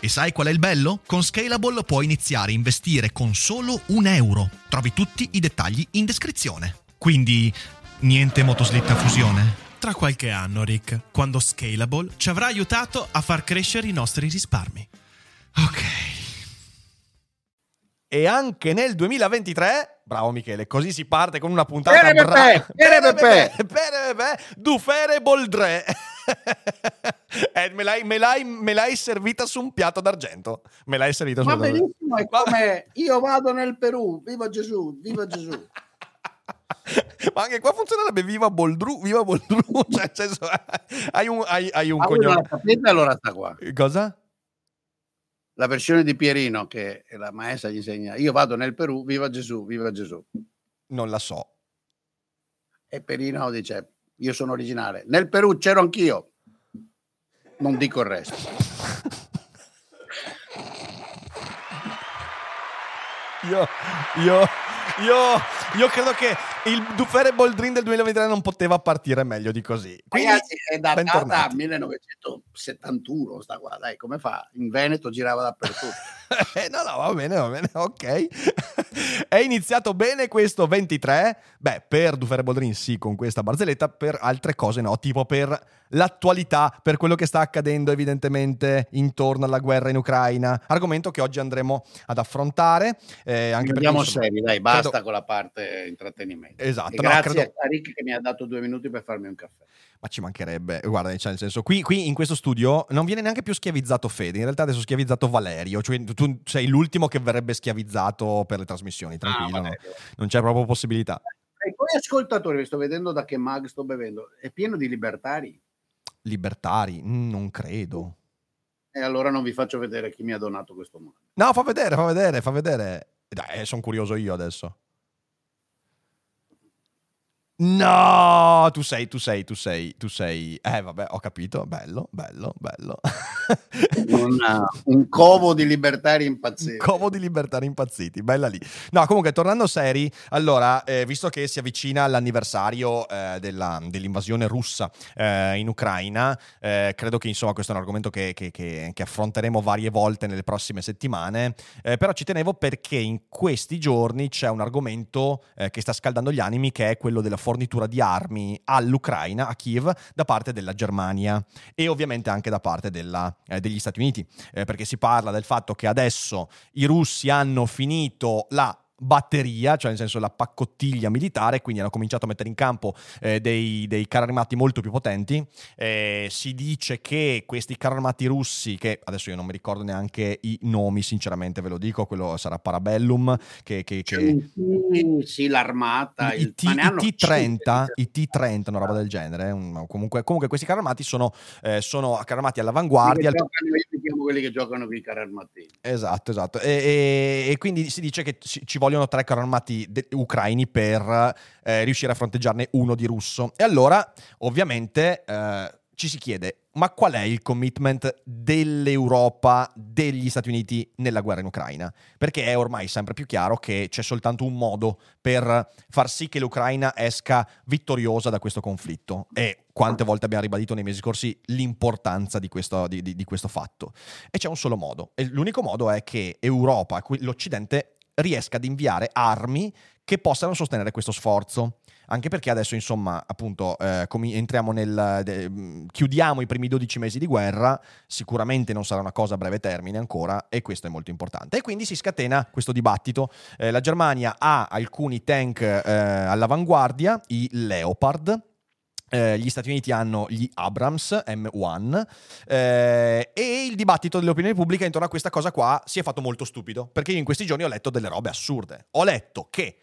E sai qual è il bello? Con Scalable puoi iniziare a investire con solo €1. Trovi tutti i dettagli in descrizione. Quindi, niente motoslitta a fusione? Tra qualche anno, Rick, quando Scalable ci avrà aiutato a far crescere i nostri risparmi. Ok. E anche nel 2023... Bravo Michele, così si parte con una puntata... Dufer Boldrin... me l'hai servita su un piatto d'argento. Me l'hai servita su un piatto d'argento. Ma benissimo, è come io vado nel Perù, viva Gesù, viva Gesù. Ma anche qua funzionerebbe viva Boldru, cioè senso, hai un cognome. Allora sta qua. Cosa? La versione di Pierino che la maestra gli insegna. Io vado nel Perù, viva Gesù, viva Gesù. Non la so. E Pierino dice: io sono originale. Nel Perù c'ero anch'io. Non dico il resto. Io credo che il Dufer Boldrin del 2023 non poteva partire meglio di così. Quindi, ragazzi, è datata 1971 sta qua, dai, come fa? In Veneto girava dappertutto. No, va bene, ok. È iniziato bene questo 23. Beh, per Dufer Boldrin sì, con questa barzelletta, per altre cose no, tipo per l'attualità, per quello che sta accadendo evidentemente intorno alla guerra in Ucraina, argomento che oggi andremo ad affrontare. Anche andiamo seri, dai, basta credo... con la parte intrattenimento. Esatto. E grazie a Rick che mi ha dato 2 minuti per farmi un caffè. Ma ci mancherebbe, guarda, cioè nel senso, qui in questo studio non viene neanche più schiavizzato Fede, in realtà adesso schiavizzato Valerio, cioè tu sei l'ultimo che verrebbe schiavizzato per le trasmissioni, tranquillo, no? Non c'è proprio possibilità. E poi ascoltatori, vi sto vedendo da che mag sto bevendo, è pieno di libertari. Libertari? Non credo. E allora non vi faccio vedere chi mi ha donato questo mag. No, fa vedere. Dai, sono curioso io adesso. No, tu sei. Vabbè, ho capito, bello. Un covo di libertari impazziti. Bella lì. No, comunque, tornando seri, allora, visto che si avvicina l'anniversario dell'invasione russa in Ucraina, credo che, insomma, questo è un argomento che affronteremo varie volte nelle prossime settimane, però ci tenevo perché in questi giorni c'è un argomento che sta scaldando gli animi, che è quello della fornitura di armi all'Ucraina, a Kiev, da parte della Germania e ovviamente anche da parte degli Stati Uniti, perché si parla del fatto che adesso i russi hanno finito la batteria, cioè nel senso la paccottiglia militare, quindi hanno cominciato a mettere in campo dei carri armati molto più potenti. Si dice che questi carri armati russi, che adesso io non mi ricordo neanche i nomi, sinceramente ve lo dico, quello sarà Parabellum, sì, l'armata, i T-30, una roba del genere. Comunque questi carri armati sono carri armati all'avanguardia. Quelli che giocano con i carri armati. Esatto. E quindi si dice che ci vogliono 3 carri armati ucraini per riuscire a fronteggiarne uno di russo. E allora, ovviamente, ci si chiede, ma qual è il commitment dell'Europa, degli Stati Uniti nella guerra in Ucraina? Perché è ormai sempre più chiaro che c'è soltanto un modo per far sì che l'Ucraina esca vittoriosa da questo conflitto. E quante volte abbiamo ribadito nei mesi scorsi l'importanza di questo fatto. E c'è un solo modo. E l'unico modo è che l'Occidente riesca ad inviare armi che possano sostenere questo sforzo. anche perché adesso, insomma, appunto, entriamo nel chiudiamo i primi 12 mesi di guerra, sicuramente non sarà una cosa a breve termine ancora, e questo è molto importante. E quindi si scatena questo dibattito. La Germania ha alcuni tank all'avanguardia, i Leopard. Gli Stati Uniti hanno gli Abrams M1, e il dibattito dell'opinione pubblica intorno a questa cosa qua si è fatto molto stupido, perché io in questi giorni ho letto delle robe assurde. Ho letto che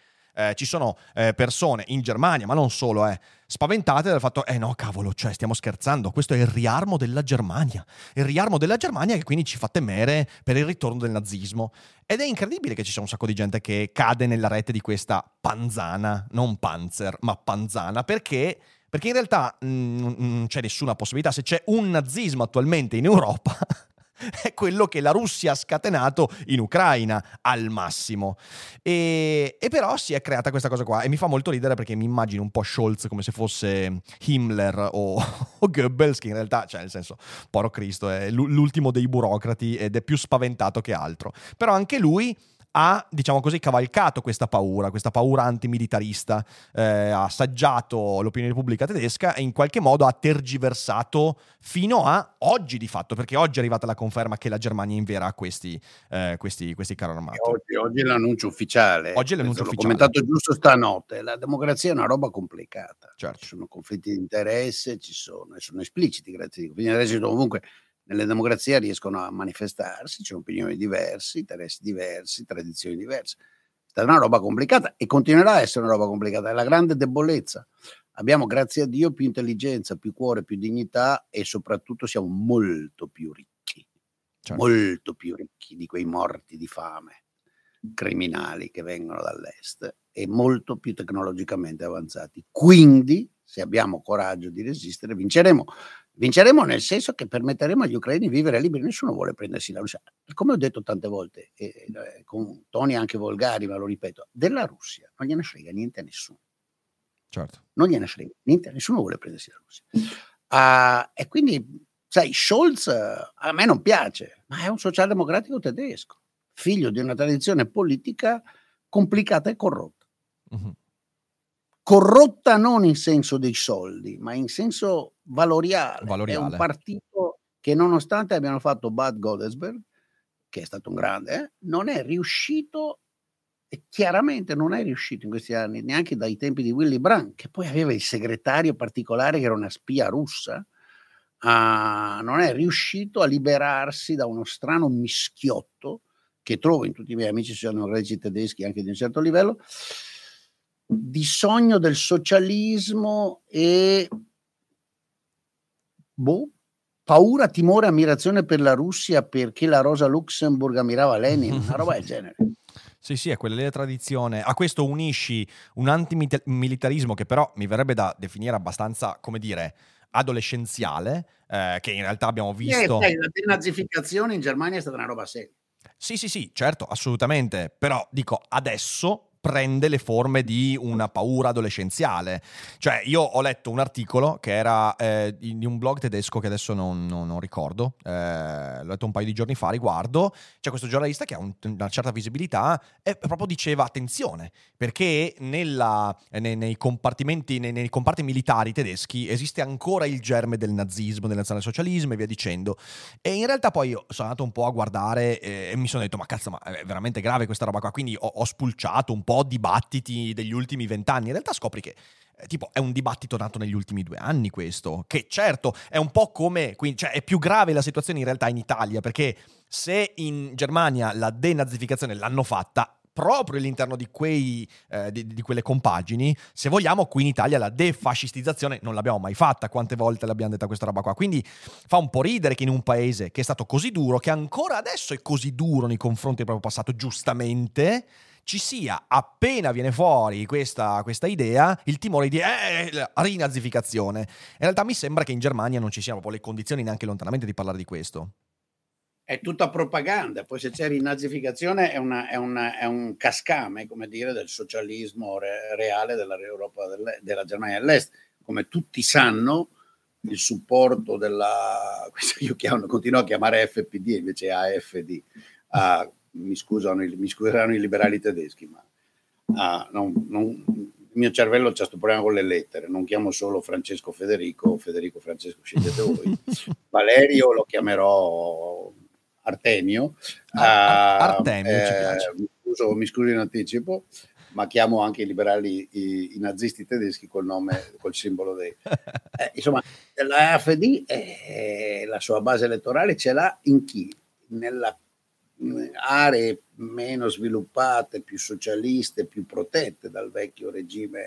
ci sono persone in Germania, ma non solo, spaventate dal fatto, no cavolo, cioè stiamo scherzando, questo è il riarmo della Germania che quindi ci fa temere per il ritorno del nazismo. Ed è incredibile che ci sia un sacco di gente che cade nella rete di questa panzana, non panzer, ma panzana, perché in realtà non c'è nessuna possibilità. Se c'è un nazismo attualmente in Europa è quello che la Russia ha scatenato in Ucraina al massimo, e però si è creata questa cosa qua, e mi fa molto ridere perché mi immagino un po' Scholz come se fosse Himmler o Goebbels, che in realtà, cioè, nel senso, poro Cristo, è l'ultimo dei burocrati ed è più spaventato che altro. Però anche lui ha, diciamo così, cavalcato questa paura antimilitarista, ha assaggiato l'opinione pubblica tedesca e in qualche modo ha tergiversato fino a oggi, di fatto, perché oggi è arrivata la conferma che la Germania invierà questi carri armati. Oggi è l'annuncio ufficiale. Oggi è l'annuncio ufficiale. L'ho commentato giusto stanotte. La democrazia è una roba complicata. Certo. Ci sono conflitti di interesse, sono espliciti, grazie a Dio. Quindi adesso comunque nelle democrazie riescono a manifestarsi, ci sono opinioni diverse, interessi diversi, tradizioni diverse. È una roba complicata e continuerà a essere una roba complicata. È la grande debolezza. Abbiamo, grazie a Dio, più intelligenza, più cuore, più dignità, e soprattutto siamo molto più ricchi. Certo. Molto più ricchi di quei morti di fame criminali che vengono dall'est, e molto più tecnologicamente avanzati. Quindi, se abbiamo coraggio di resistere, vinceremo. Vinceremo nel senso che permetteremo agli ucraini di vivere liberi. Nessuno vuole prendersi la Russia. Come ho detto tante volte, con toni anche volgari, ma lo ripeto, della Russia non gliene frega niente a nessuno. Certo. Non gliene frega niente a nessuno, vuole prendersi la Russia. E quindi, sai, Scholz a me non piace, ma è un socialdemocratico tedesco, figlio di una tradizione politica complicata e corrotta. Mm-hmm. Corrotta non in senso dei soldi, ma in senso valoriale. È un partito che, nonostante abbiano fatto Bad Godesberg, che è stato un grande, non è riuscito, e chiaramente non è riuscito in questi anni, neanche dai tempi di Willy Brandt, che poi aveva il segretario particolare che era una spia russa, non è riuscito a liberarsi da uno strano mischiotto che trovo in tutti i miei amici socialdemocratici tedeschi, anche di un certo livello, di sogno del socialismo e paura, timore, ammirazione per la Russia, perché la Rosa Luxemburg ammirava Lenin, una roba del genere. Sì, è quella della tradizione. A questo unisci un antimilitarismo che però mi verrebbe da definire abbastanza, come dire, adolescenziale, che in realtà abbiamo visto. La denazificazione in Germania è stata una roba seria. Sì, certo, assolutamente. Però dico, adesso prende le forme di una paura adolescenziale. Cioè, io ho letto un articolo che era di un blog tedesco che adesso non ricordo, l'ho letto un paio di giorni fa riguardo. C'è questo giornalista che ha una certa visibilità e proprio diceva attenzione, perché nei comparti militari tedeschi esiste ancora il germe del nazismo, del nazionalsocialismo e via dicendo. E in realtà poi io sono andato un po' a guardare e mi sono detto, ma cazzo, ma è veramente grave questa roba qua. Quindi ho spulciato un po' dibattiti degli ultimi 20 anni. In realtà scopri che tipo è un dibattito nato negli ultimi 2 anni, questo, che certo è un po' come, quindi, cioè, è più grave la situazione in realtà in Italia, perché se in Germania la denazificazione l'hanno fatta proprio all'interno di quelle compagini, se vogliamo qui in Italia la defascistizzazione non l'abbiamo mai fatta. Quante volte l'abbiamo detta questa roba qua? Quindi fa un po' ridere che in un paese che è stato così duro, che ancora adesso è così duro nei confronti del proprio passato, giustamente ci sia, appena viene fuori questa idea, il timore di rinazificazione. In realtà mi sembra che in Germania non ci siano proprio le condizioni neanche lontanamente di parlare di questo. È tutta propaganda. Poi se c'è rinazificazione è un cascame, come dire, del socialismo reale dell'Europa, della Germania dell'Est. Come tutti sanno, il supporto della, questo continuo a chiamare FPD, invece AFD, mi scuseranno i liberali tedeschi, ma non il mio cervello c'ha questo problema con le lettere, non chiamo solo Francesco Federico, Federico Francesco, scegliete voi. Valerio lo chiamerò Artemio. Artemio, ci piace. Mi scuso in anticipo, ma chiamo anche i liberali, i nazisti tedeschi col nome, col simbolo dei... insomma, la AFD la sua base elettorale ce l'ha in chi? Nella aree meno sviluppate, più socialiste, più protette dal vecchio regime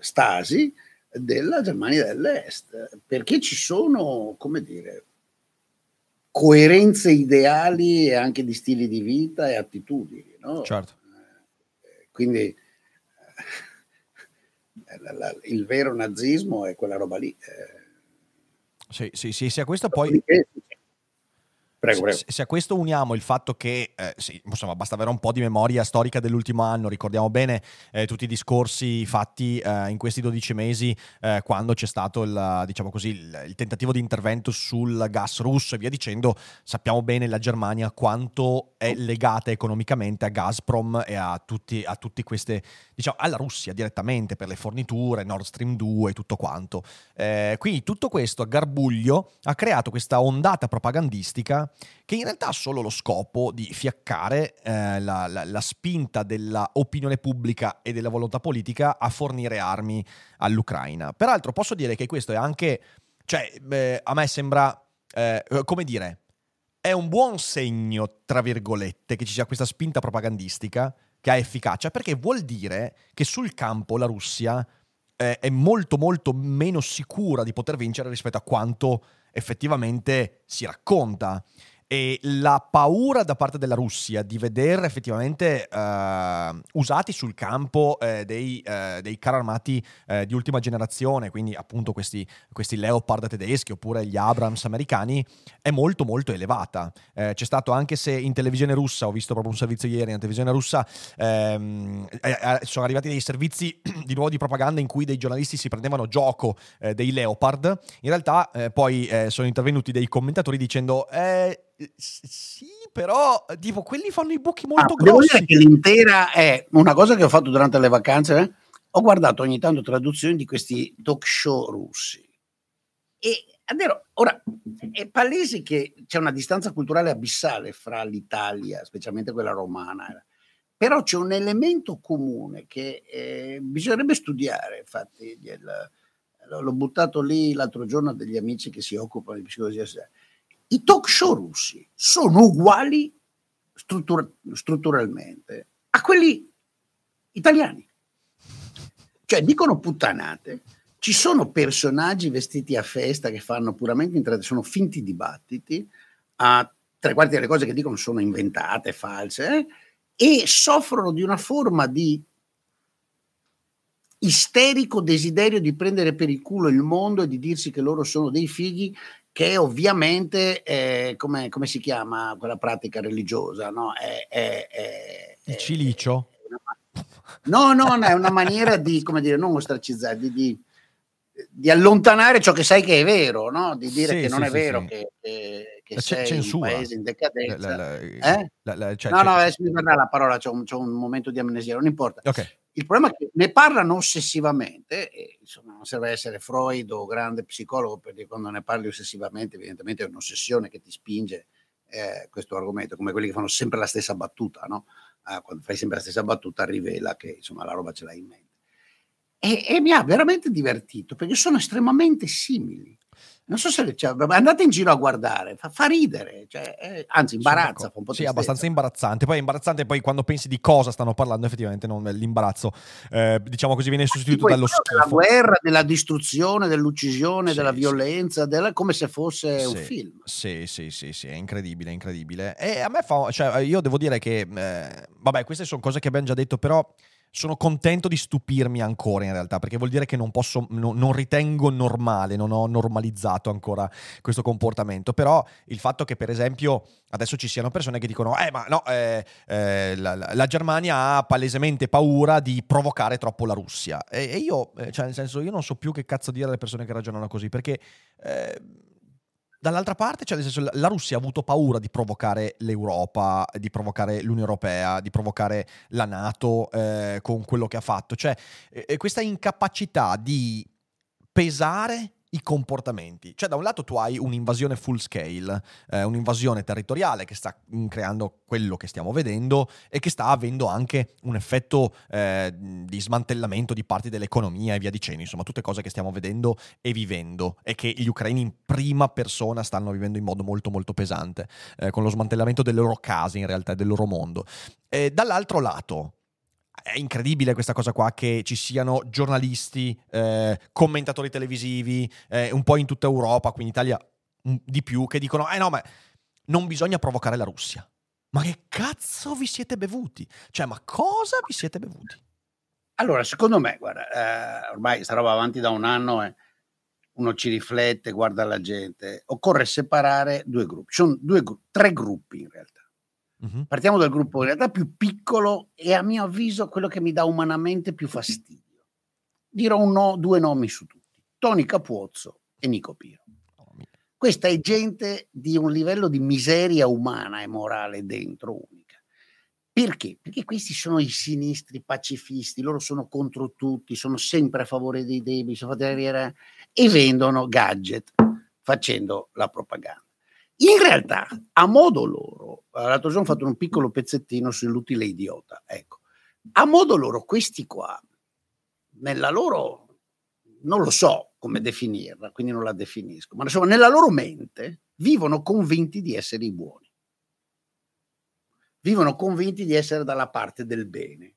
Stasi della Germania dell'Est, perché ci sono, come dire, coerenze ideali e anche di stili di vita e attitudini, no? Certo. Quindi il vero nazismo è quella roba lì. Sì, a questo poi... Prego. Se a questo uniamo il fatto che sì, insomma, basta avere un po' di memoria storica dell'ultimo anno, ricordiamo bene tutti i discorsi fatti in questi 12 mesi quando c'è stato il tentativo di intervento sul gas russo e via dicendo, sappiamo bene la Germania quanto è legata economicamente a Gazprom e a tutti queste, diciamo, alla Russia direttamente per le forniture, Nord Stream 2 e tutto quanto. Quindi tutto questo a garbuglio ha creato questa ondata propagandistica che in realtà ha solo lo scopo di fiaccare la spinta dell'opinione pubblica e della volontà politica a fornire armi all'Ucraina. Peraltro posso dire che questo è anche, a me sembra, è un buon segno, tra virgolette, che ci sia questa spinta propagandistica che ha efficacia, perché vuol dire che sul campo la Russia è molto molto meno sicura di poter vincere rispetto a quanto effettivamente si racconta, e la paura da parte della Russia di vedere effettivamente usati sul campo dei carri armati di ultima generazione, quindi appunto questi Leopard tedeschi oppure gli Abrams americani, è molto molto elevata. C'è stato anche, se in televisione russa, ho visto proprio un servizio ieri in televisione russa, sono arrivati dei servizi di nuovo di propaganda in cui dei giornalisti si prendevano gioco dei Leopard, in realtà poi sono intervenuti dei commentatori dicendo sì, però tipo quelli fanno i buchi molto grossi. Devo dire che l'intera è una cosa che ho fatto durante le vacanze, ho guardato ogni tanto traduzioni di questi talk show russi e ora è palese che c'è una distanza culturale abissale fra l'Italia, specialmente quella romana, però c'è un elemento comune che bisognerebbe studiare. Infatti l'ho buttato lì l'altro giorno a degli amici che si occupano di psicologia. I talk show russi sono uguali strutturalmente a quelli italiani. Cioè dicono puttanate, ci sono personaggi vestiti a festa che fanno puramente, sono finti dibattiti, a tre quarti delle cose che dicono sono inventate, false, e soffrono di una forma di isterico desiderio di prendere per il culo il mondo e di dirsi che loro sono dei fighi, che ovviamente come si chiama quella pratica religiosa, no? È il cilicio? No, è una maniera di, come dire, non ostracizzare, di allontanare ciò che sai che è vero, no? Di dire che non è vero. Che sei un paese in decadenza. Mi verrà la parola, c'ho un momento di amnesia, non importa. Okay. Il problema è che ne parlano ossessivamente, e insomma non serve essere Freud o grande psicologo, perché quando ne parli ossessivamente evidentemente è un'ossessione che ti spinge questo argomento, come quelli che fanno sempre la stessa battuta, no? Quando fai sempre la stessa battuta rivela che insomma la roba ce l'hai in mente. E mi ha veramente divertito, perché sono estremamente simili. Non so se andate in giro a guardare, fa ridere, anzi imbarazza, fa un po' tristezza. Sì, abbastanza imbarazzante. Poi è imbarazzante poi quando pensi di cosa stanno parlando, effettivamente non l'imbarazzo, diciamo così, viene sostituito dallo schifo. Della guerra, della distruzione, dell'uccisione, della violenza, come se fosse un film. Sì, è incredibile. E a me fa, io devo dire che, vabbè, queste sono cose che abbiamo già detto, però sono contento di stupirmi ancora in realtà, perché vuol dire che non ritengo normale, non ho normalizzato ancora questo comportamento, però il fatto che per esempio adesso ci siano persone che dicono la Germania ha palesemente paura di provocare troppo la Russia, e io, nel senso, io non so più che cazzo dire alle persone che ragionano così, perché Dall'altra parte, cioè, nel senso, la Russia ha avuto paura di provocare l'Europa, di provocare l'Unione Europea, di provocare la NATO con quello che ha fatto. Cioè, questa incapacità di pesare i comportamenti. Cioè, da un lato tu hai un'invasione full scale, un'invasione territoriale che sta creando quello che stiamo vedendo e che sta avendo anche un effetto di smantellamento di parti dell'economia e via dicendo. Insomma, tutte cose che stiamo vedendo e vivendo e che gli ucraini in prima persona stanno vivendo in modo molto molto pesante, con lo smantellamento delle loro case in realtà e del loro mondo. Dall'altro lato è incredibile questa cosa qua, che ci siano giornalisti, commentatori televisivi, un po' in tutta Europa, quindi Italia di più, che dicono no, ma non bisogna provocare la Russia. Ma che cazzo vi siete bevuti? Cioè, ma cosa vi siete bevuti? Allora, secondo me, guarda, ormai sta roba avanti da un anno e uno ci riflette, guarda la gente. Occorre separare due gruppi. Ci sono tre gruppi in realtà. Mm-hmm. Partiamo dal gruppo in realtà più piccolo e a mio avviso quello che mi dà umanamente più fastidio. Dirò due nomi su tutti: Toni Capuozzo e Nico Piro. Questa è gente di un livello di miseria umana e morale dentro unica. Perché? Perché questi sono i sinistri pacifisti, loro sono contro tutti, sono sempre a favore dei debiti, sono fatti arrivare, e vendono gadget facendo la propaganda. In realtà, a modo loro, l'altro giorno ho fatto un piccolo pezzettino sull'utile idiota, ecco, a modo loro questi qua, nella loro, non lo so come definirla, quindi non la definisco, ma insomma nella loro mente vivono convinti di essere i buoni, vivono convinti di essere dalla parte del bene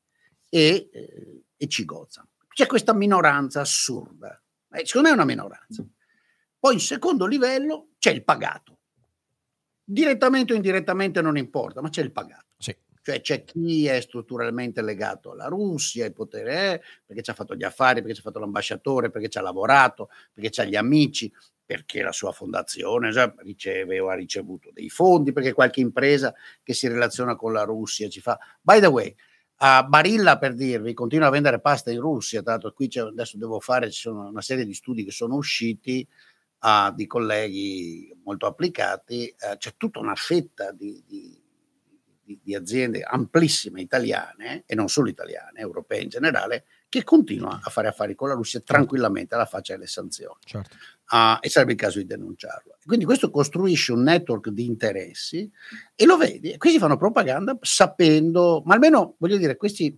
e ci gozzano. C'è questa minoranza assurda, secondo me è una minoranza. Poi in secondo livello c'è il pagato. Direttamente o indirettamente non importa, ma c'è il pagato. Sì. Cioè c'è chi è strutturalmente legato alla Russia, il potere è, perché ci ha fatto gli affari, perché ci ha fatto l'ambasciatore, perché ci ha lavorato, perché c'ha gli amici, perché la sua fondazione già riceve o ha ricevuto dei fondi, perché qualche impresa che si relaziona con la Russia ci fa. By the way, a Barilla, per dirvi, continua a vendere pasta in Russia, tanto qui adesso devo fare, ci sono una serie di studi che sono usciti di colleghi molto applicati, c'è tutta una fetta di aziende amplissime italiane e non solo italiane, europee in generale, che continua a fare affari con la Russia tranquillamente alla faccia delle sanzioni. Certo. E sarebbe il caso di denunciarlo. Quindi questo costruisce un network di interessi e lo vedi, questi fanno propaganda sapendo, ma almeno voglio dire questi.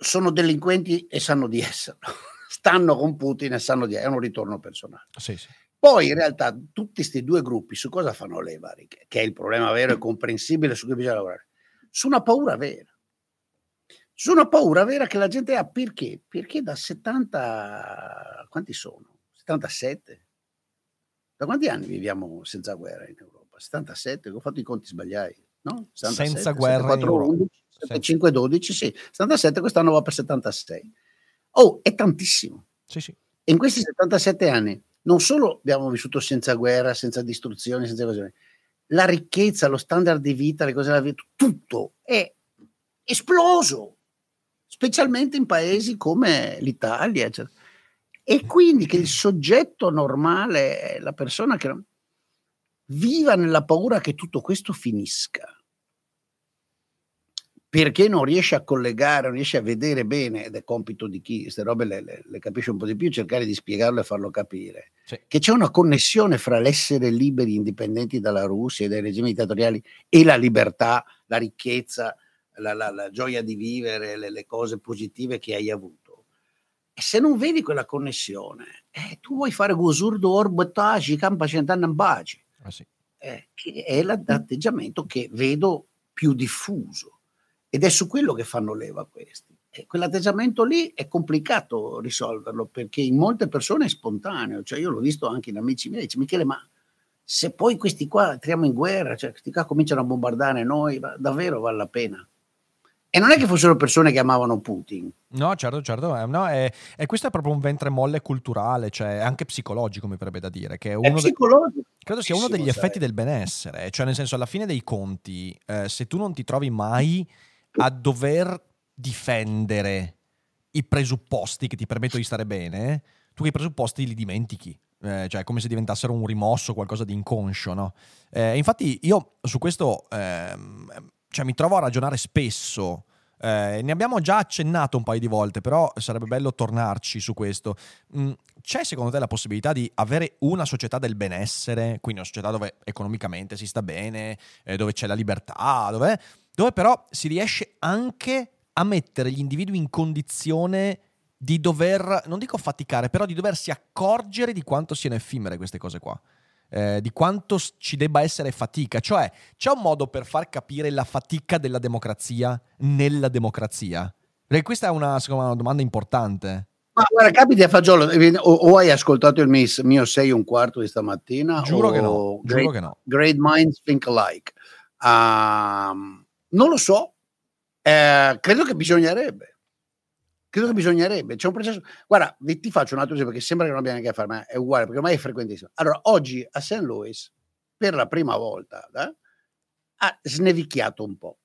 Sono delinquenti e sanno di esserlo, stanno con Putin e sanno di esserlo, è un ritorno personale. Sì, sì. Poi in realtà tutti questi due gruppi su cosa fanno leva, che è il problema vero e comprensibile su cui bisogna lavorare, su una paura vera che la gente ha. Perché da 70, quanti sono? 77? Da quanti anni viviamo senza guerra in Europa? 77, ho fatto i conti sbagliati, no? 77, senza guerra 74, in Europa. 11. 75, 12, sì, 77, quest'anno va per 76. Oh, è tantissimo. Sì, sì. E in questi 77 anni non solo abbiamo vissuto senza guerra, senza distruzioni, senza evasione, la ricchezza, lo standard di vita, le cose della vita, tutto è esploso, specialmente in paesi come l'Italia, eccetera. E quindi che il soggetto normale, la persona che viva nella paura che tutto questo finisca, perché non riesce a collegare, non riesce a vedere bene, ed è compito di chi queste robe le capisce un po' di più, cercare di spiegarlo e farlo capire, sì, che c'è una connessione fra l'essere liberi, indipendenti dalla Russia e dai regimi dittatoriali, e la libertà, la ricchezza, la gioia di vivere, le cose positive che hai avuto. E se non vedi quella connessione, tu vuoi fare gusurdo orbotagi, campa cent'anni baci, che è l'atteggiamento che vedo più diffuso. Ed è su quello che fanno leva questi. quell'atteggiamento lì è complicato risolverlo, perché in molte persone è spontaneo, cioè io l'ho visto anche in amici miei, dice Michele, ma se poi questi qua entriamo in guerra, cioè questi qua cominciano a bombardare noi, davvero vale la pena? E non è che fossero persone che amavano Putin. No, certo, certo. No, è questo è proprio un ventre molle culturale, cioè anche psicologico, mi verrebbe da dire. Che è uno credo sia uno degli effetti del benessere. Cioè, nel senso, alla fine dei conti, se tu non ti trovi mai a dover difendere i presupposti che ti permettono di stare bene, tu quei presupposti li dimentichi. Cioè, come se diventassero un rimosso, qualcosa di inconscio, no? Infatti, io su questo... cioè mi trovo a ragionare spesso, ne abbiamo già accennato un paio di volte, però sarebbe bello tornarci su questo. C'è secondo te la possibilità di avere una società del benessere, quindi una società dove economicamente si sta bene, dove c'è la libertà, dove però si riesce anche a mettere gli individui in condizione di dover, non dico faticare, però di doversi accorgere di quanto siano effimere queste cose qua? Di quanto ci debba essere fatica, cioè c'è un modo per far capire la fatica della democrazia nella democrazia? Perché questa è una, secondo me, una domanda importante. Ma guarda, capiti a fagiolo, o hai ascoltato il mio 6 1/4 di stamattina? Giuro che no. Giuro che no. Great minds think alike. Non lo so, credo che bisognerebbe, c'è un processo. Guarda, ti faccio un altro esempio che sembra che non abbia neanche a fare, ma è uguale perché ormai è frequentissimo. Allora, oggi a St. Louis per la prima volta ha snevicchiato un po'.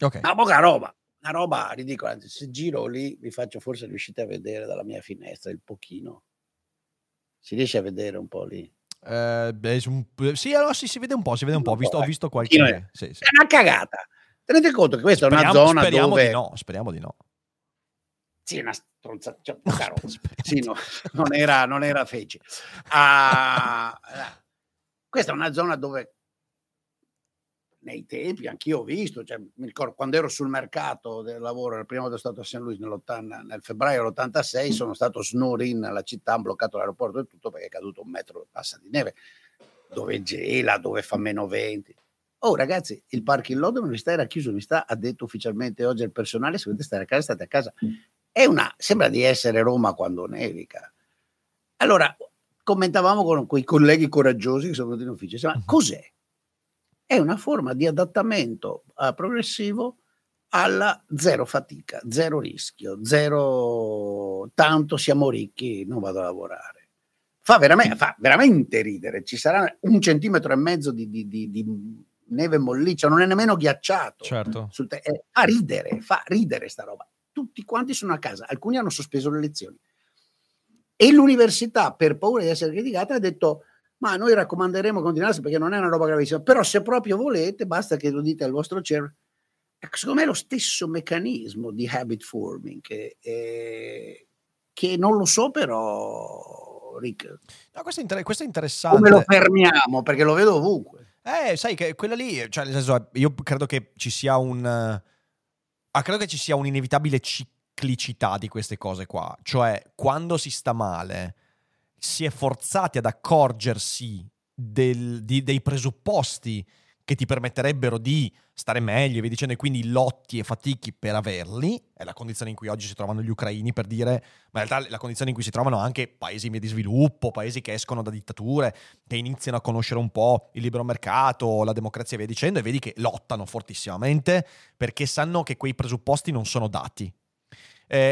Okay. Ma poca roba, una roba ridicola. Anzi, se giro lì vi faccio, forse riuscite a vedere dalla mia finestra il pochino. Si riesce a vedere un po' lì? Sì, allora sì, si vede un po'. Ho visto qualche... Sì. È una cagata. Tenete conto che questa è una zona dove... Speriamo di no. Sì, una stronza, cioè, caro, sì, no, non era feci. Questa è una zona dove nei tempi, anch'io ho visto, cioè, mi ricordo quando ero sul mercato del lavoro, la prima volta sono stato a St. Louis nel febbraio dell'86, sono stato snore nella città, hanno bloccato l'aeroporto e tutto perché è caduto 1 metro e passa di neve, dove gela, dove fa -20. Oh ragazzi, il parking lot dell'università era chiuso, l'università ha detto ufficialmente oggi al personale, se volete stare a casa, state a casa. Sembra di essere Roma quando nevica. Allora, commentavamo con quei colleghi coraggiosi che sono venuti in ufficio, ma cos'è? È una forma di adattamento progressivo alla zero fatica, zero rischio, zero tanto siamo ricchi, non vado a lavorare. Fa veramente ridere, ci sarà 1,5 centimetri di neve molliccia, non è nemmeno ghiacciato. Certo. Fa ridere sta roba. Tutti quanti sono a casa, alcuni hanno sospeso le lezioni e l'università per paura di essere criticata ha detto ma noi raccomanderemo continuarsi perché non è una roba gravissima, però se proprio volete basta che lo dite al vostro cervello. Secondo me è lo stesso meccanismo di habit forming che non lo so però Rick. No, questo è interessante. Come lo fermiamo? Perché lo vedo ovunque. Sai che quella lì, cioè nel senso, io credo che ci sia un inevitabile ciclicità di queste cose qua, cioè quando si sta male si è forzati ad accorgersi dei presupposti che ti permetterebbero di stare meglio, vi dicendo, e quindi lotti e fatichi per averli. È la condizione in cui oggi si trovano gli ucraini, per dire, ma in realtà è la condizione in cui si trovano anche paesi in via di sviluppo, paesi che escono da dittature, che iniziano a conoscere un po' il libero mercato, la democrazia e via dicendo, e vedi che lottano fortissimamente perché sanno che quei presupposti non sono dati.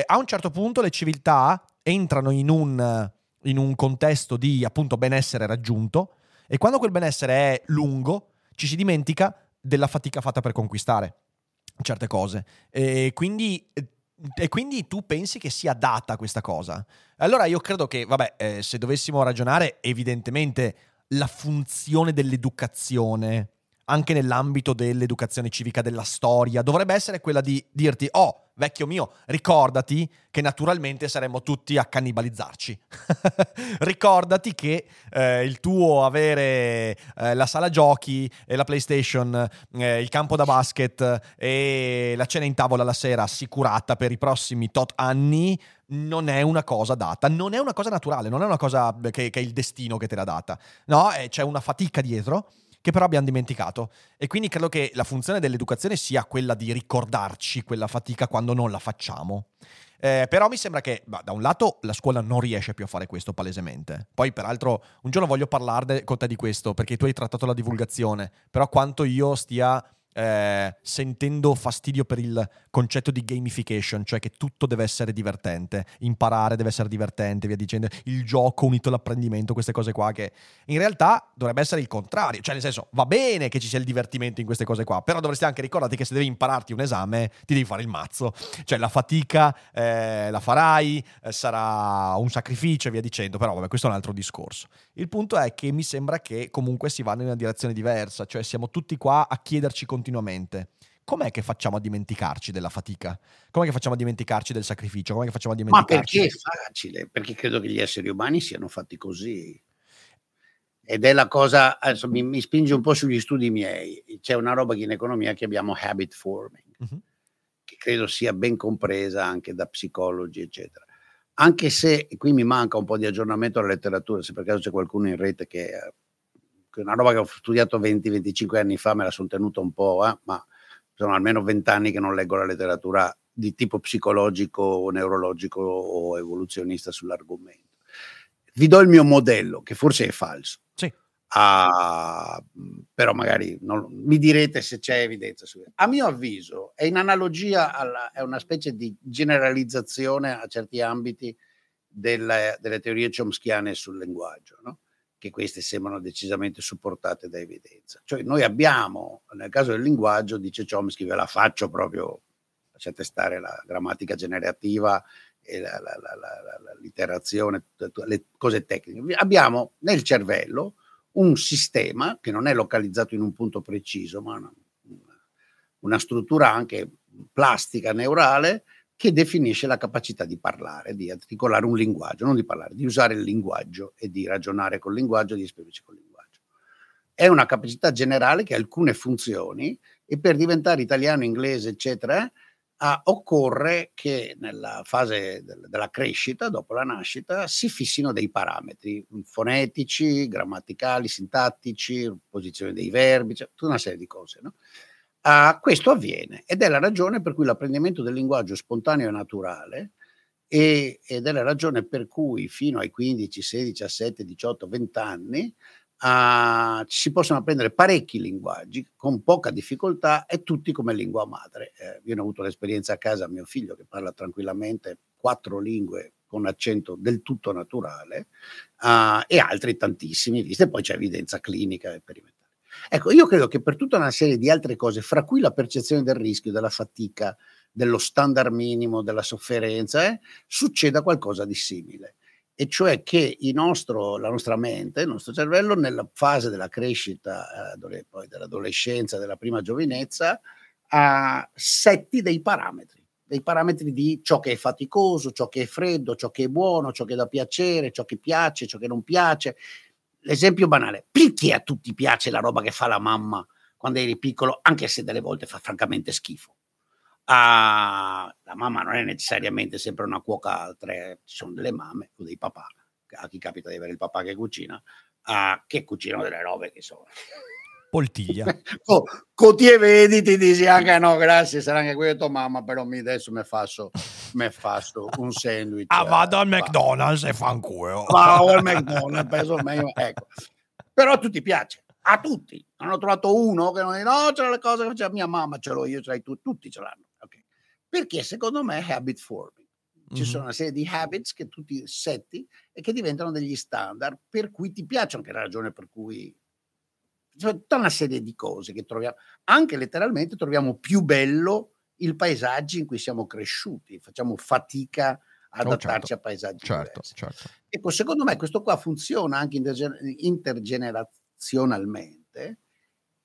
A un certo punto le civiltà entrano in un contesto di appunto benessere raggiunto, e quando quel benessere è lungo ci si dimentica della fatica fatta per conquistare certe cose. E quindi tu pensi che sia data questa cosa? Allora io credo che, se dovessimo ragionare, evidentemente la funzione dell'educazione, anche nell'ambito dell'educazione civica, della storia, dovrebbe essere quella di dirti, oh, vecchio mio, ricordati che naturalmente saremmo tutti a cannibalizzarci. Ricordati che il tuo avere la sala giochi e la PlayStation, il campo da basket e la cena in tavola la sera assicurata per i prossimi tot anni non è una cosa data, non è una cosa naturale, non è una cosa che è il destino che te l'ha data. No, c'è una fatica dietro che però abbiamo dimenticato. E quindi credo che la funzione dell'educazione sia quella di ricordarci quella fatica quando non la facciamo. Però mi sembra che, da un lato, la scuola non riesce più a fare questo palesemente. Poi, peraltro, un giorno voglio parlare con te di questo, perché tu hai trattato la divulgazione. Però quanto io stia sentendo fastidio per il concetto di gamification, cioè che tutto deve essere divertente, imparare deve essere divertente, via dicendo, il gioco unito all'apprendimento, queste cose qua che in realtà dovrebbe essere il contrario. Cioè, nel senso, va bene che ci sia il divertimento in queste cose qua, però dovresti anche ricordarti che se devi impararti un esame ti devi fare il mazzo. Cioè, la fatica la farai, sarà un sacrificio, via dicendo. Però vabbè, questo è un altro discorso. Il punto è che mi sembra che comunque si vada in una direzione diversa, cioè siamo tutti qua a chiederci continuamente: com'è che facciamo a dimenticarci della fatica? Com'è che facciamo a dimenticarci del sacrificio? Com'è che facciamo a dimenticarci? Ma perché è facile? Perché credo che gli esseri umani siano fatti così. Ed è la cosa, adesso mi spinge un po' sugli studi miei. C'è una roba che in economia chiamiamo habit forming, che credo sia ben compresa anche da psicologi, eccetera. Anche se qui mi manca un po' di aggiornamento alla letteratura, se per caso c'è qualcuno in rete che è una roba che ho studiato 20-25 anni fa, me la sono tenuta un po', ma sono almeno 20 anni che non leggo la letteratura di tipo psicologico o neurologico o evoluzionista sull'argomento. Vi do il mio modello, che forse è falso, sì. Però magari mi direte se c'è evidenza. A mio avviso è in analogia, è una specie di generalizzazione a certi ambiti delle teorie chomskiane sul linguaggio, no? Che queste sembrano decisamente supportate da evidenza. Cioè noi abbiamo, nel caso del linguaggio, dice Chomsky, ve la faccio proprio, lasciate stare la grammatica generativa e l'iterazione, tutte le cose tecniche. Abbiamo nel cervello un sistema che non è localizzato in un punto preciso, ma una struttura anche plastica, neurale, che definisce la capacità di parlare, di articolare un linguaggio, non di parlare, di usare il linguaggio e di ragionare col linguaggio, di esprimerci col linguaggio. È una capacità generale che ha alcune funzioni e per diventare italiano, inglese, eccetera, occorre che nella fase della crescita, dopo la nascita, si fissino dei parametri fonetici, grammaticali, sintattici, posizione dei verbi, cioè, tutta una serie di cose, no? Questo avviene ed è la ragione per cui l'apprendimento del linguaggio spontaneo e naturale ed è la ragione per cui fino ai 15, 16, 17, 18, 20 anni si possono apprendere parecchi linguaggi con poca difficoltà e tutti come lingua madre. Io ne ho avuto l'esperienza a casa, mio figlio che parla tranquillamente 4 lingue con accento del tutto naturale e altri tantissimi, viste poi c'è evidenza clinica e sperimentale. Ecco, io credo che per tutta una serie di altre cose, fra cui la percezione del rischio, della fatica, dello standard minimo, della sofferenza, succeda qualcosa di simile. E cioè che la nostra mente, il nostro cervello, nella fase della crescita, poi dell'adolescenza, della prima giovinezza, setti dei parametri di ciò che è faticoso, ciò che è freddo, ciò che è buono, ciò che dà piacere, ciò che piace, ciò che non piace. L'esempio banale, perché a tutti piace la roba che fa la mamma quando eri piccolo, anche se delle volte fa francamente schifo? La mamma non è necessariamente sempre una cuoca a tre, ci sono delle mamme o dei papà, a chi capita di avere il papà che cucina, che cucinano delle robe che sono... poltiglia. Coti e vedi, ti dici anche no, grazie, sarà anche questo, mamma, però adesso mi faccio un sandwich. Vado al McDonald's e fanculo. Vado al McDonald's, penso meglio, ecco. Però a tutti piace, a tutti. Non ho trovato uno che non dice, no, c'è le cose che c'è mia mamma, ce l'ho io, ce l'hai tu, tutti ce l'hanno. Okay. Perché secondo me è habit forming. Ci sono una serie di habits che tu ti setti e che diventano degli standard per cui ti piacciono, che è la ragione per cui... tutta una serie di cose che troviamo, anche letteralmente troviamo più bello il paesaggio in cui siamo cresciuti, facciamo fatica ad adattarci a paesaggi diversi. Certo. Ecco, secondo me questo qua funziona anche intergenerazionalmente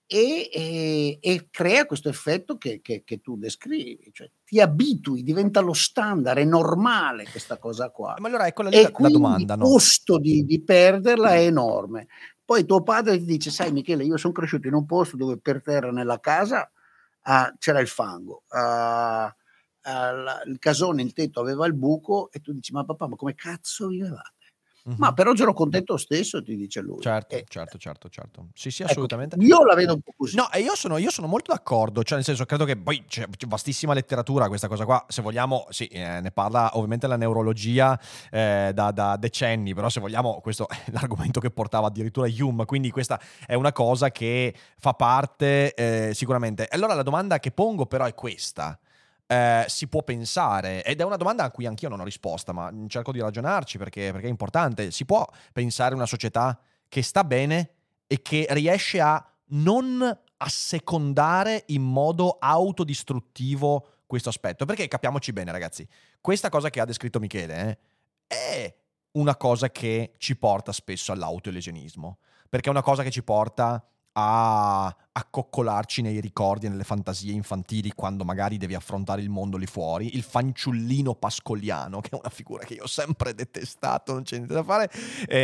e crea questo effetto che tu descrivi, cioè ti abitui, diventa lo standard, è normale questa cosa qua. Ma allora ecco la domanda, no? Il costo di perderla è enorme. Poi tuo padre ti dice, sai Michele, io sono cresciuto in un posto dove per terra nella casa c'era il fango, il casone, il tetto aveva il buco e tu dici, ma papà, ma come cazzo vivevate? ma però ce l'ho contento stesso, ti dice lui. Certo. Sì, ecco, assolutamente. Io la vedo un po' così. No, e io sono molto d'accordo, cioè nel senso credo che poi c'è vastissima letteratura questa cosa qua, se vogliamo, sì, ne parla ovviamente la neurologia da decenni, però se vogliamo questo è l'argomento che portava addirittura Hume, quindi questa è una cosa che fa parte sicuramente. Allora la domanda che pongo però è questa. Si può pensare, ed è una domanda a cui anch'io non ho risposta, ma cerco di ragionarci perché è importante, si può pensare una società che sta bene e che riesce a non assecondare in modo autodistruttivo questo aspetto? Perché capiamoci bene, ragazzi, questa cosa che ha descritto Michele è una cosa che ci porta spesso all'autoelegenismo, perché è una cosa che ci porta a accoccolarci nei ricordi e nelle fantasie infantili quando magari devi affrontare il mondo lì fuori, il fanciullino pascoliano, che è una figura che io ho sempre detestato, non c'è niente da fare,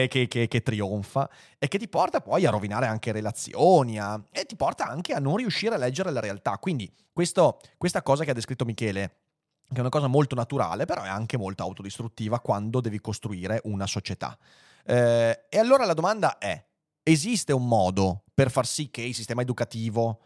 che trionfa e che ti porta poi a rovinare anche relazioni e ti porta anche a non riuscire a leggere la realtà. Quindi questa cosa che ha descritto Michele, che è una cosa molto naturale, però è anche molto autodistruttiva quando devi costruire una società. E allora la domanda è: esiste un modo per far sì che il sistema educativo,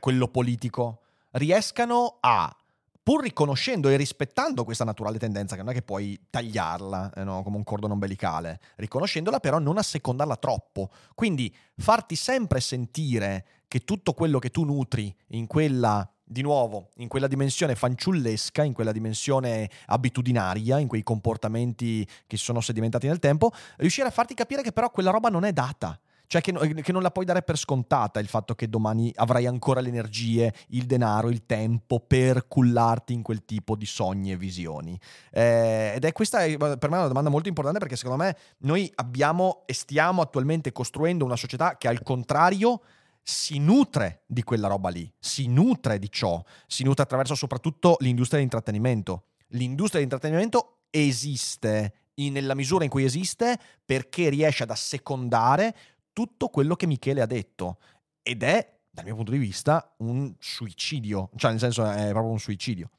quello politico, riescano a, pur riconoscendo e rispettando questa naturale tendenza, che non è che puoi tagliarla, no? Come un cordone ombelicale, riconoscendola però non assecondarla troppo. Quindi farti sempre sentire che tutto quello che tu nutri in quella, di nuovo, in quella dimensione fanciullesca, in quella dimensione abitudinaria, in quei comportamenti che sono sedimentati nel tempo, riuscire a farti capire che però quella roba non è data, cioè che non la puoi dare per scontata, il fatto che domani avrai ancora le energie, il denaro, il tempo per cullarti in quel tipo di sogni e visioni. Ed è questa per me una domanda molto importante, perché secondo me noi abbiamo e stiamo attualmente costruendo una società che al contrario si nutre di quella roba lì, si nutre di ciò, si nutre attraverso soprattutto l'industria dell'intrattenimento. L'industria dell'intrattenimento esiste nella misura in cui esiste perché riesce ad assecondare tutto quello che Michele ha detto, ed è, dal mio punto di vista, un suicidio, cioè nel senso è proprio un suicidio.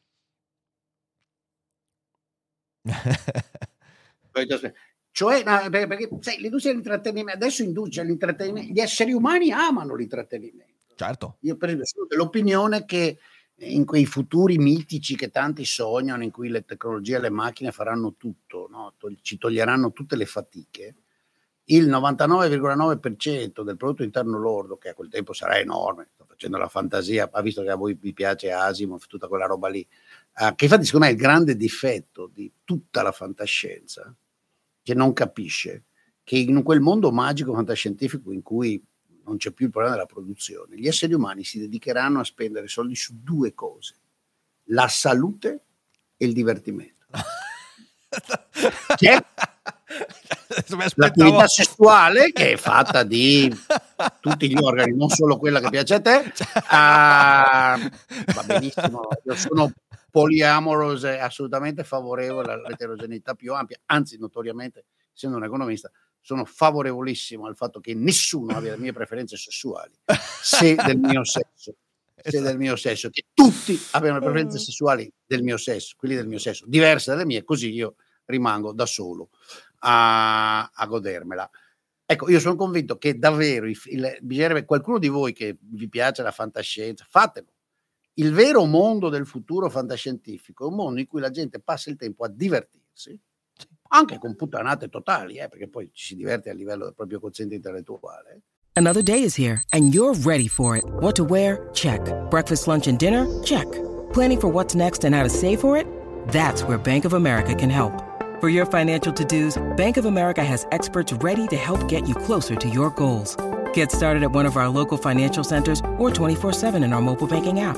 Cioè, perché sai, l'industria dell'intrattenimento adesso induce all'intrattenimento, gli esseri umani amano l'intrattenimento. Certo. Io per esempio sono dell'opinione che in quei futuri mitici che tanti sognano, in cui le tecnologie e le macchine faranno tutto, no? Ci toglieranno tutte le fatiche, il 99,9% del prodotto interno lordo, che a quel tempo sarà enorme, sto facendo la fantasia, ha visto che a voi vi piace Asimov, tutta quella roba lì, che infatti secondo me è il grande difetto di tutta la fantascienza, che non capisce che in quel mondo magico fantascientifico in cui non c'è più il problema della produzione, gli esseri umani si dedicheranno a spendere soldi su due cose: la salute e il divertimento. Che l'attività sessuale, che è fatta di tutti gli organi, non solo quella che piace a te, va benissimo. Io sono poliamoroso, assolutamente favorevole all'eterogeneità più ampia, anzi notoriamente, essendo un economista, sono favorevolissimo al fatto che nessuno abbia le mie preferenze sessuali, se del mio sesso, che tutti abbiano le preferenze sessuali del mio sesso, quelli del mio sesso, diverse dalle mie, così io rimango da solo a godermela. Ecco, io sono convinto che davvero bisognerebbe, qualcuno di voi che vi piace la fantascienza, fatelo. Il vero mondo del futuro fantascientifico è un mondo in cui la gente passa il tempo a divertirsi, anche con puttanate totali, perché poi ci si diverte a livello del proprio quoziente intellettuale. Another day is here and you're ready for it. What to wear? Check. Breakfast, lunch and dinner? Check. Planning for what's next and how to save for it? That's where Bank of America can help. For your financial to-dos, Bank of America has experts ready to help get you closer to your goals. Get started at one of our local financial centers or 24/7 in our mobile banking app.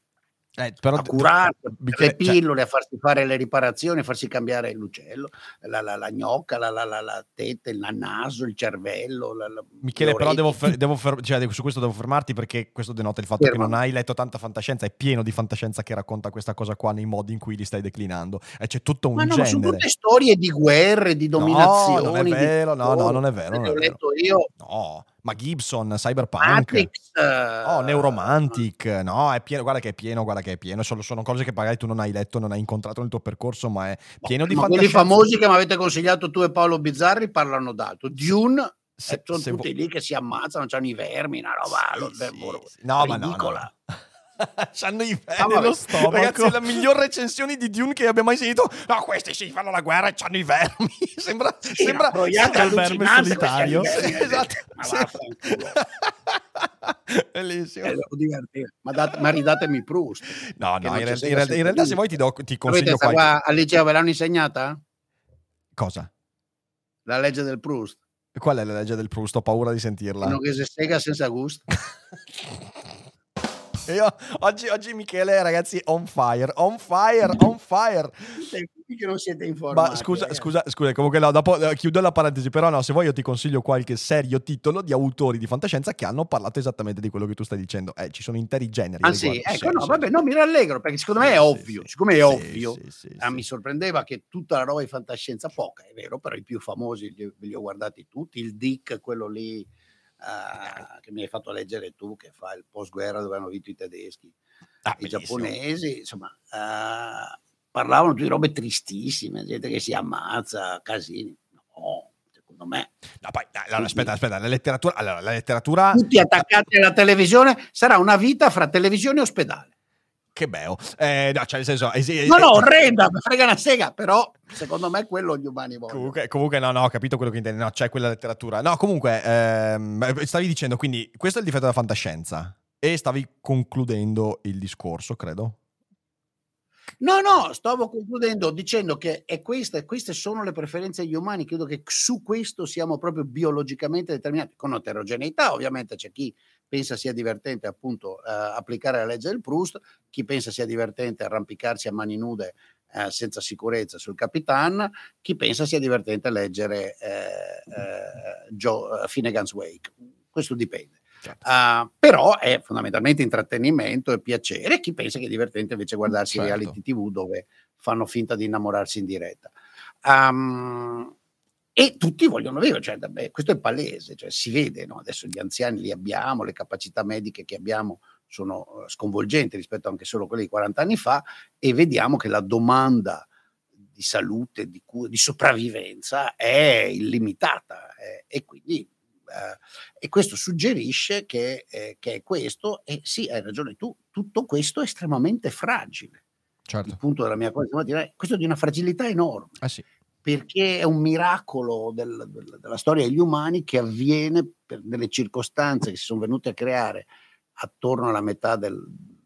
Però a curarsi, le pillole, a farsi fare le riparazioni, a farsi cambiare l'uccello, la gnocca, la testa, il naso, il cervello. Michele, però devo su questo devo fermarti, perché questo denota il fatto che non hai letto tanta fantascienza. È pieno di fantascienza che racconta questa cosa qua nei modi in cui li stai declinando. C'è tutto un genere. Ma no, sono tutte storie di guerre, di dominazioni. No, non è vero. Ho letto io. No. Ma Gibson, Cyberpunk, Matrix. Oh, Neuromantic, no, è pieno, guarda che è pieno, guarda che è pieno. Sono cose che magari tu non hai letto, non hai incontrato nel tuo percorso, ma è pieno di fantascienza. Quelli famosi che mi avete consigliato tu e Paolo Bizzarri parlano d'altro. Dune, sono tutti lì che si ammazzano, c'hanno i vermi, una roba, no, ma no. C'hanno i vermi nello stomaco. Ragazzi, è la miglior recensione di Dune che abbia mai sentito. No, questi si fanno la guerra e c'hanno i vermi. Sembra sembra il verme solitario. Esatto. Bellissimo. Ma ridatemi Proust. No, in realtà se vuoi ti consiglio qua. Al liceo ve l'hanno insegnata? Cosa? La legge del Proust. Qual è la legge del Proust? Ho paura di sentirla. Uno che si sega senza gusto. Io, oggi Michele, ragazzi, on fire. Che non siete informati. Ma scusa, comunque no, dopo chiudo la parentesi, però no, se vuoi io ti consiglio qualche serio titolo di autori di fantascienza che hanno parlato esattamente di quello che tu stai dicendo. Ci sono interi generi. Ah sì, ecco, no, vabbè, no, mi rallegro, perché secondo me è ovvio, siccome è ovvio. Mi sorprendeva che tutta la roba di fantascienza, poca, è vero, però i più famosi li ho guardati tutti, il Dick, quello lì. Che mi hai fatto leggere tu, che fa il post-guerra dove hanno vinto i tedeschi, i giapponesi, insomma, parlavano di robe tristissime, gente che si ammazza, casini. No, secondo me. No, poi, allora, aspetta, la letteratura. Tutti attaccati alla televisione, sarà una vita fra televisione e ospedale. Che bello, no, cioè nel senso orrenda, frega una sega, però secondo me quello gli umani vogliono. Comunque no, ho capito quello che intendi, no, c'è quella letteratura, no, comunque stavi dicendo, quindi questo è il difetto della fantascienza e stavi concludendo il discorso, credo. No, stavo concludendo dicendo che queste sono le preferenze degli umani. Credo che su questo siamo proprio biologicamente determinati, con eterogeneità. Ovviamente c'è chi pensa sia divertente appunto applicare la legge del Proust, chi pensa sia divertente arrampicarsi a mani nude senza sicurezza sul Capitan, chi pensa sia divertente leggere Finnegan's Wake. Questo dipende. Certo. Però è fondamentalmente intrattenimento e piacere. Chi pensa che è divertente invece guardarsi reality TV dove fanno finta di innamorarsi in diretta, e tutti vogliono vivere, cioè, questo è palese, cioè, si vede, no? Adesso gli anziani li abbiamo, le capacità mediche che abbiamo sono sconvolgenti rispetto anche solo a quelle di 40 anni fa, e vediamo che la domanda di salute, di cura, di sopravvivenza è illimitata, e quindi e questo suggerisce che è questo, e sì, hai ragione tu, tutto questo è estremamente fragile. Certo. Il punto della mia cosa è questo, di una fragilità enorme, sì. Perché è un miracolo della storia degli umani che avviene per delle circostanze che si sono venute a creare attorno alla metà del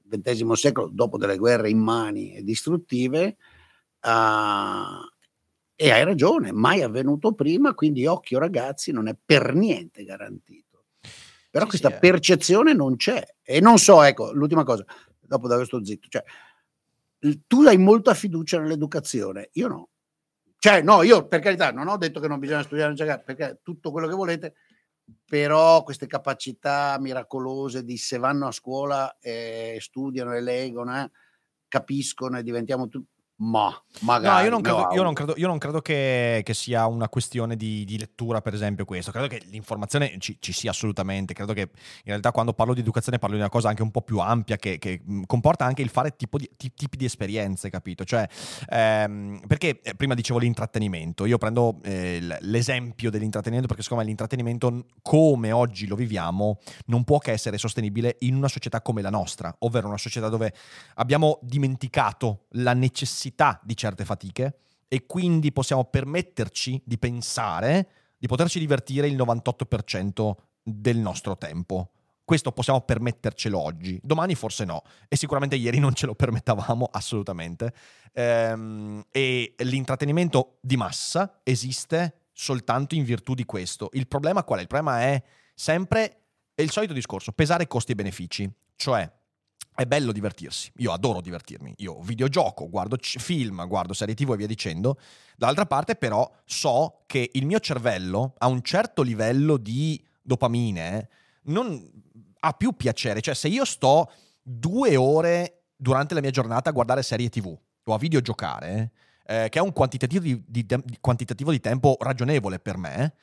XX secolo, dopo delle guerre immani e distruttive, e hai ragione, mai avvenuto prima, quindi occhio ragazzi, non è per niente garantito. Però questa percezione non c'è. E non so, ecco, l'ultima cosa, dopo da questo zitto, cioè, tu hai molta fiducia nell'educazione, io no. Cioè, no, io per carità non ho detto che non bisogna studiare, non giocare, perché tutto quello che volete, però queste capacità miracolose di se vanno a scuola e studiano e leggono, capiscono e diventiamo tutti. Ma magari, no, io non credo che sia una questione di lettura, per esempio, questo. Credo che l'informazione ci sia assolutamente. Credo che in realtà quando parlo di educazione parlo di una cosa anche un po' più ampia che comporta anche il fare tipi di esperienze, capito? Cioè, perché prima dicevo l'intrattenimento. Io prendo l'esempio dell'intrattenimento perché secondo me l'intrattenimento, come oggi lo viviamo, non può che essere sostenibile in una società come la nostra, ovvero una società dove abbiamo dimenticato la necessità di certe fatiche e quindi possiamo permetterci di pensare di poterci divertire il 98% del nostro tempo. Questo possiamo permettercelo oggi, domani forse no, e sicuramente ieri non ce lo permettavamo assolutamente. E l'intrattenimento di massa esiste soltanto in virtù di questo. Il problema qual è? Il problema è sempre il solito discorso, pesare costi e benefici, cioè è bello divertirsi, io adoro divertirmi, io videogioco, guardo film, guardo serie TV e via dicendo. Dall'altra parte però so che il mio cervello a un certo livello di dopamine non ha più piacere, cioè se io sto 2 ore durante la mia giornata a guardare serie TV o a videogiocare, che è un quantitativo di tempo ragionevole per me,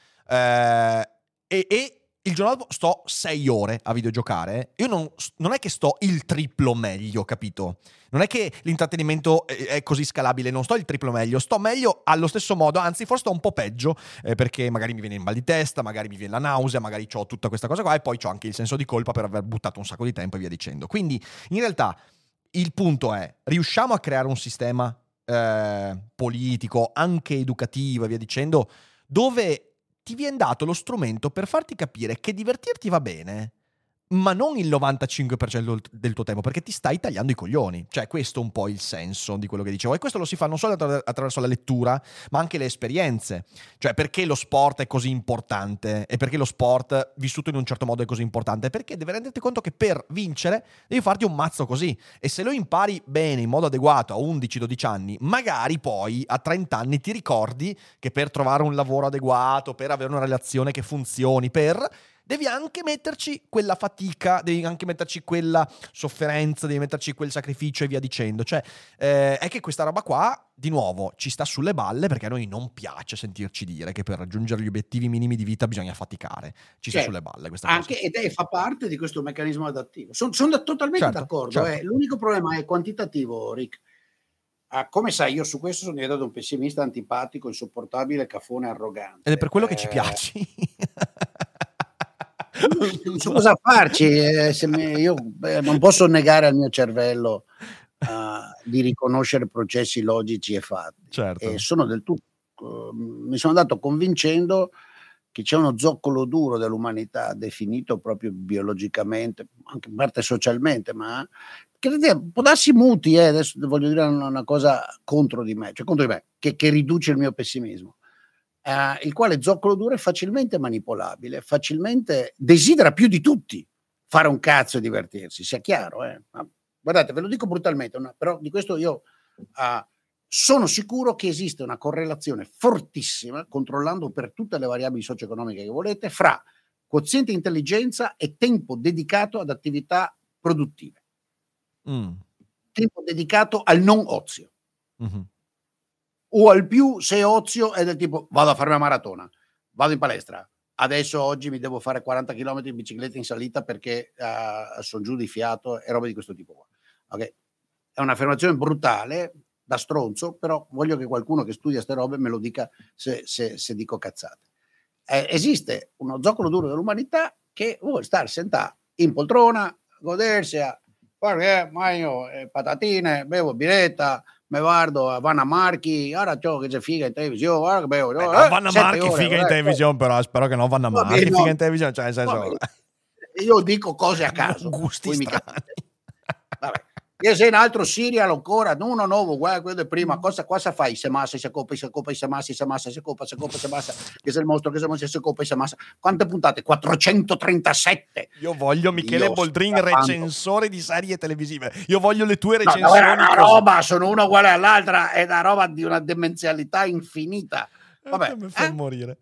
e il giorno sto 6 ore a videogiocare, io non è che sto il triplo meglio, capito? Non è che l'intrattenimento è così scalabile, non sto il triplo meglio, sto meglio allo stesso modo, anzi forse sto un po' peggio, perché magari mi viene il mal di testa, magari mi viene la nausea, magari ho tutta questa cosa qua e poi ho anche il senso di colpa per aver buttato un sacco di tempo e via dicendo. Quindi in realtà il punto è, riusciamo a creare un sistema politico, anche educativo e via dicendo, dove ti viene dato lo strumento per farti capire che divertirti va bene, ma non il 95% del tuo tempo, perché ti stai tagliando i coglioni. Cioè, questo è un po' il senso di quello che dicevo. E questo lo si fa non solo attraverso la lettura, ma anche le esperienze. Cioè, perché lo sport è così importante? E perché lo sport vissuto in un certo modo è così importante? Perché devi renderti conto che per vincere devi farti un mazzo così. E se lo impari bene, in modo adeguato, a 11-12 anni, magari poi a 30 anni ti ricordi che per trovare un lavoro adeguato, per avere una relazione che funzioni, devi anche metterci quella fatica, devi anche metterci quella sofferenza, devi metterci quel sacrificio e via dicendo. Cioè, è che questa roba qua, di nuovo, ci sta sulle balle, perché a noi non piace sentirci dire che per raggiungere gli obiettivi minimi di vita bisogna faticare. Ci sta sulle balle questa anche cosa. Ed è, fa parte di questo meccanismo adattivo. Sono totalmente d'accordo. Certo. L'unico problema è quantitativo, Rick. Come sai, io su questo sono diventato un pessimista antipatico, insopportabile, cafone, arrogante. Ed è per quello che ci piaci. Non so cosa farci, io non posso negare al mio cervello di riconoscere processi logici e fatti. Certo. E sono del tutto, mi sono andato convincendo che c'è uno zoccolo duro dell'umanità, definito proprio biologicamente, anche in parte socialmente, ma che può darsi muti, adesso voglio dire una cosa contro di me, che riduce il mio pessimismo. Il quale zoccolo duro è facilmente manipolabile, facilmente desidera più di tutti fare un cazzo e divertirsi, sia chiaro. Guardate, ve lo dico brutalmente, però di questo io sono sicuro che esiste una correlazione fortissima, controllando per tutte le variabili socio-economiche che volete, fra quoziente intelligenza e tempo dedicato ad attività produttive. Tempo dedicato al non ozio. O al più, se ozio è del tipo vado a farmi una maratona, vado in palestra, adesso oggi mi devo fare 40 km in bicicletta in salita perché sono giù di fiato e roba di questo tipo qua. Okay. È un'affermazione brutale, da stronzo, però voglio che qualcuno che studia ste robe me lo dica se dico cazzate. Esiste uno zoccolo duro dell'umanità che vuole star sentato in poltrona, godersi a mangio patatine, bevo biretta, me guardo a Vanna Marchi, ora ciò che c'è figa in televisione, guarda che bello. Vanna Marchi ore, figa in televisione, però spero che non Vanna Marchi figa in televisione, cioè nel senso. Io dico cose a caso, gusti mica. Vabbè. Io sei un altro serial ancora, uno nuovo, guarda quello di prima, cosa fai? Se massa, che sei il mostro, che sei il mostro, se coppa, se massa. Quante puntate? 437. Io voglio Michele Boldrin, recensore di serie televisive. Io voglio le tue recensioni. No, è una roba, sono una uguale all'altra, è una roba di una demenzialità infinita. Vabbè, mi fa morire.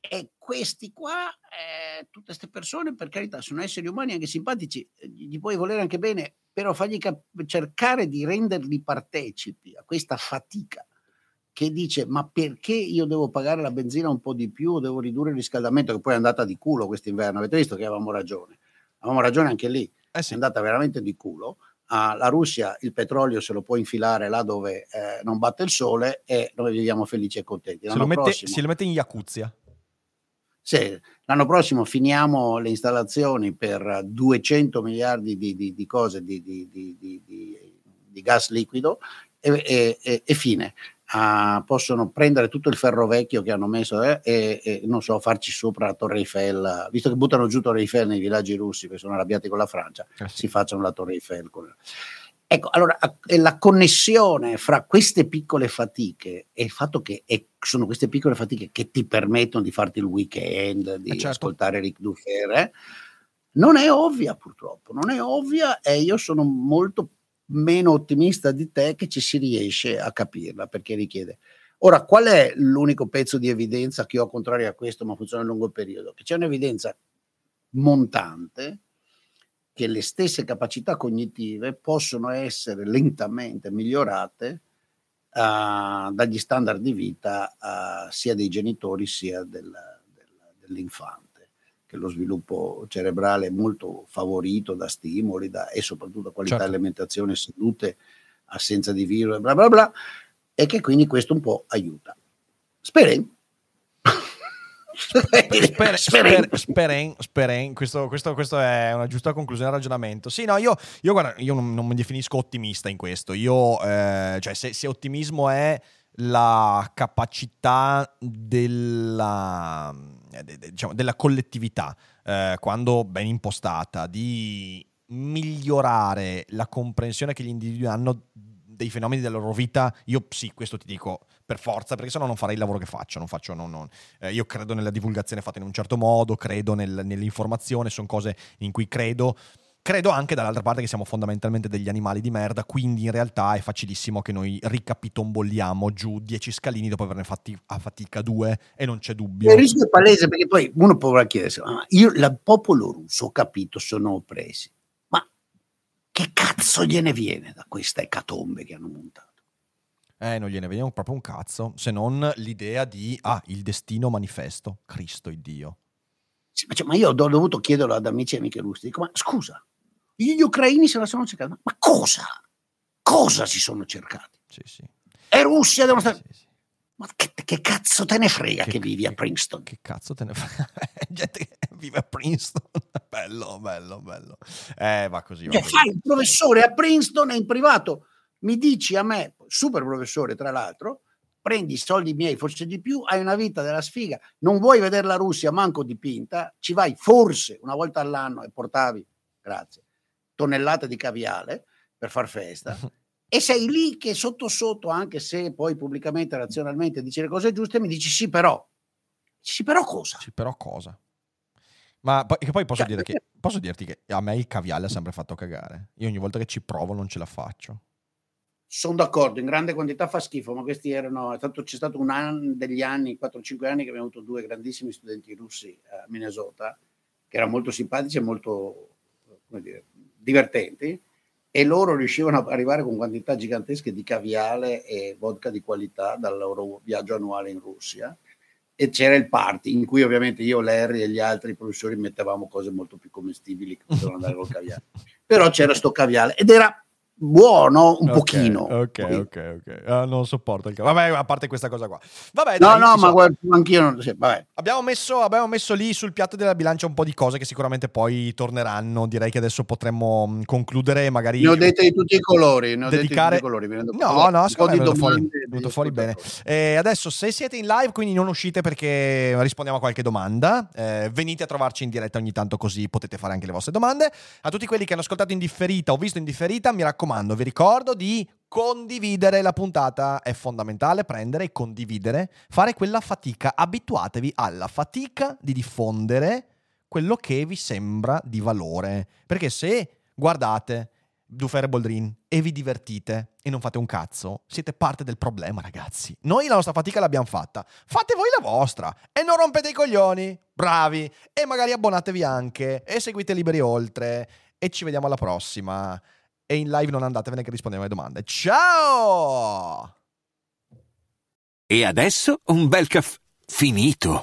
E questi qua, tutte queste persone, per carità, sono esseri umani anche simpatici, gli puoi volere anche bene, però fagli cercare di renderli partecipi a questa fatica che dice ma perché io devo pagare la benzina un po' di più o devo ridurre il riscaldamento, che poi è andata di culo quest'inverno, avete visto che avevamo ragione anche lì, sì. È andata veramente di culo, la Russia il petrolio se lo può infilare là dove non batte il sole e noi viviamo felici e contenti. Se lo mette in Yakuzia. Sì, l'anno prossimo finiamo le installazioni per 200 miliardi di cose di gas liquido e fine. Possono prendere tutto il ferro vecchio che hanno messo e non so, farci sopra la Torre Eiffel, visto che buttano giù Torre Eiffel nei villaggi russi che sono arrabbiati con la Francia, si facciano la Torre Eiffel. Ecco, allora la connessione fra queste piccole fatiche e il fatto che sono queste piccole fatiche che ti permettono di farti il weekend, di ascoltare Rick Dufer, non è ovvia purtroppo, non è ovvia, e io sono molto meno ottimista di te che ci si riesce a capirla, perché richiede. Ora, qual è l'unico pezzo di evidenza che ho contrario a questo, ma funziona a lungo periodo? Che c'è un'evidenza montante che le stesse capacità cognitive possono essere lentamente migliorate dagli standard di vita sia dei genitori sia dell'infante. che lo sviluppo cerebrale è molto favorito da stimoli e soprattutto qualità di alimentazione, sedute, assenza di virus, bla bla bla, e che quindi questo un po' aiuta. Speriamo. Questo è una giusta conclusione del ragionamento. Sì, no, io guarda, io non mi definisco ottimista in questo. Io cioè se ottimismo è la capacità della collettività, quando ben impostata, di migliorare la comprensione che gli individui hanno dei fenomeni della loro vita, io sì, questo ti dico per forza, perché sennò non farei il lavoro che faccio. Io credo nella divulgazione fatta in un certo modo, credo nell'informazione, sono cose in cui credo anche dall'altra parte che siamo fondamentalmente degli animali di merda, quindi in realtà è facilissimo che noi ricapitomboliamo giù 10 scalini dopo averne fatti a fatica 2, e non c'è dubbio. Il rischio è palese, perché poi uno potrà chiedersi, ma io il popolo russo, ho capito, sono oppressi, che cazzo gliene viene da questa ecatombe che hanno montato? Non gliene viene proprio un cazzo, se non l'idea di il destino manifesto, Cristo Iddio. Sì, ma io ho dovuto chiederlo ad amici e amiche russi, dico, ma scusa, gli ucraini se la sono cercata, ma cosa? Cosa si sono cercati? Sì, sì. E Russia devono stare... Sì, sì. Ma che cazzo te ne frega che vivi a Princeton? Che cazzo te ne frega? Gente che vive a Princeton. Bello. Va così. Va così. Fai il professore a Princeton e in privato mi dici a me, super professore tra l'altro, prendi i soldi miei, forse di più, hai una vita della sfiga, non vuoi vedere la Russia manco dipinta, ci vai forse una volta all'anno e portavi, grazie, tonnellate di caviale per far festa. E sei lì che sotto sotto, anche se poi pubblicamente, razionalmente dici le cose giuste, mi dici sì però cosa? Ma che poi posso dirti che a me il caviale ha sempre fatto cagare, io ogni volta che ci provo non ce la faccio. Sono d'accordo, in grande quantità fa schifo, ma questi erano, c'è stato un anno, degli anni, 4-5 anni che abbiamo avuto 2 grandissimi studenti russi a Minnesota che erano molto simpatici e molto, come dire, divertenti, e loro riuscivano ad arrivare con quantità gigantesche di caviale e vodka di qualità dal loro viaggio annuale in Russia, e c'era il party in cui ovviamente io, Larry e gli altri professori mettevamo cose molto più commestibili che potevano andare col caviale, però c'era sto caviale ed era buono un pochino. Ok. Non sopporto il caviale. Vabbè, a parte questa cosa qua. Vabbè, anch'io non lo so. Vabbè. Abbiamo messo lì sul piatto della bilancia un po' di cose che sicuramente poi torneranno. Direi che adesso potremmo concludere, magari. Ne ho dette di tutti i colori. È venuto fuori bene. Adesso, se siete in live, quindi non uscite perché rispondiamo a qualche domanda. Venite a trovarci in diretta ogni tanto, così potete fare anche le vostre domande. A tutti quelli che hanno ascoltato in differita o visto in differita, mi raccomando, vi ricordo di condividere la puntata, è fondamentale prendere e condividere, fare quella fatica, abituatevi alla fatica di diffondere quello che vi sembra di valore, perché se guardate Dufer Boldrin e vi divertite e non fate un cazzo, siete parte del problema, ragazzi. Noi la nostra fatica l'abbiamo fatta, fate voi la vostra e non rompete i coglioni, bravi, e magari abbonatevi anche e seguite Liberi Oltre e ci vediamo alla prossima. E in live non andatevene che rispondiamo alle domande. Ciao! E adesso un bel caffè finito.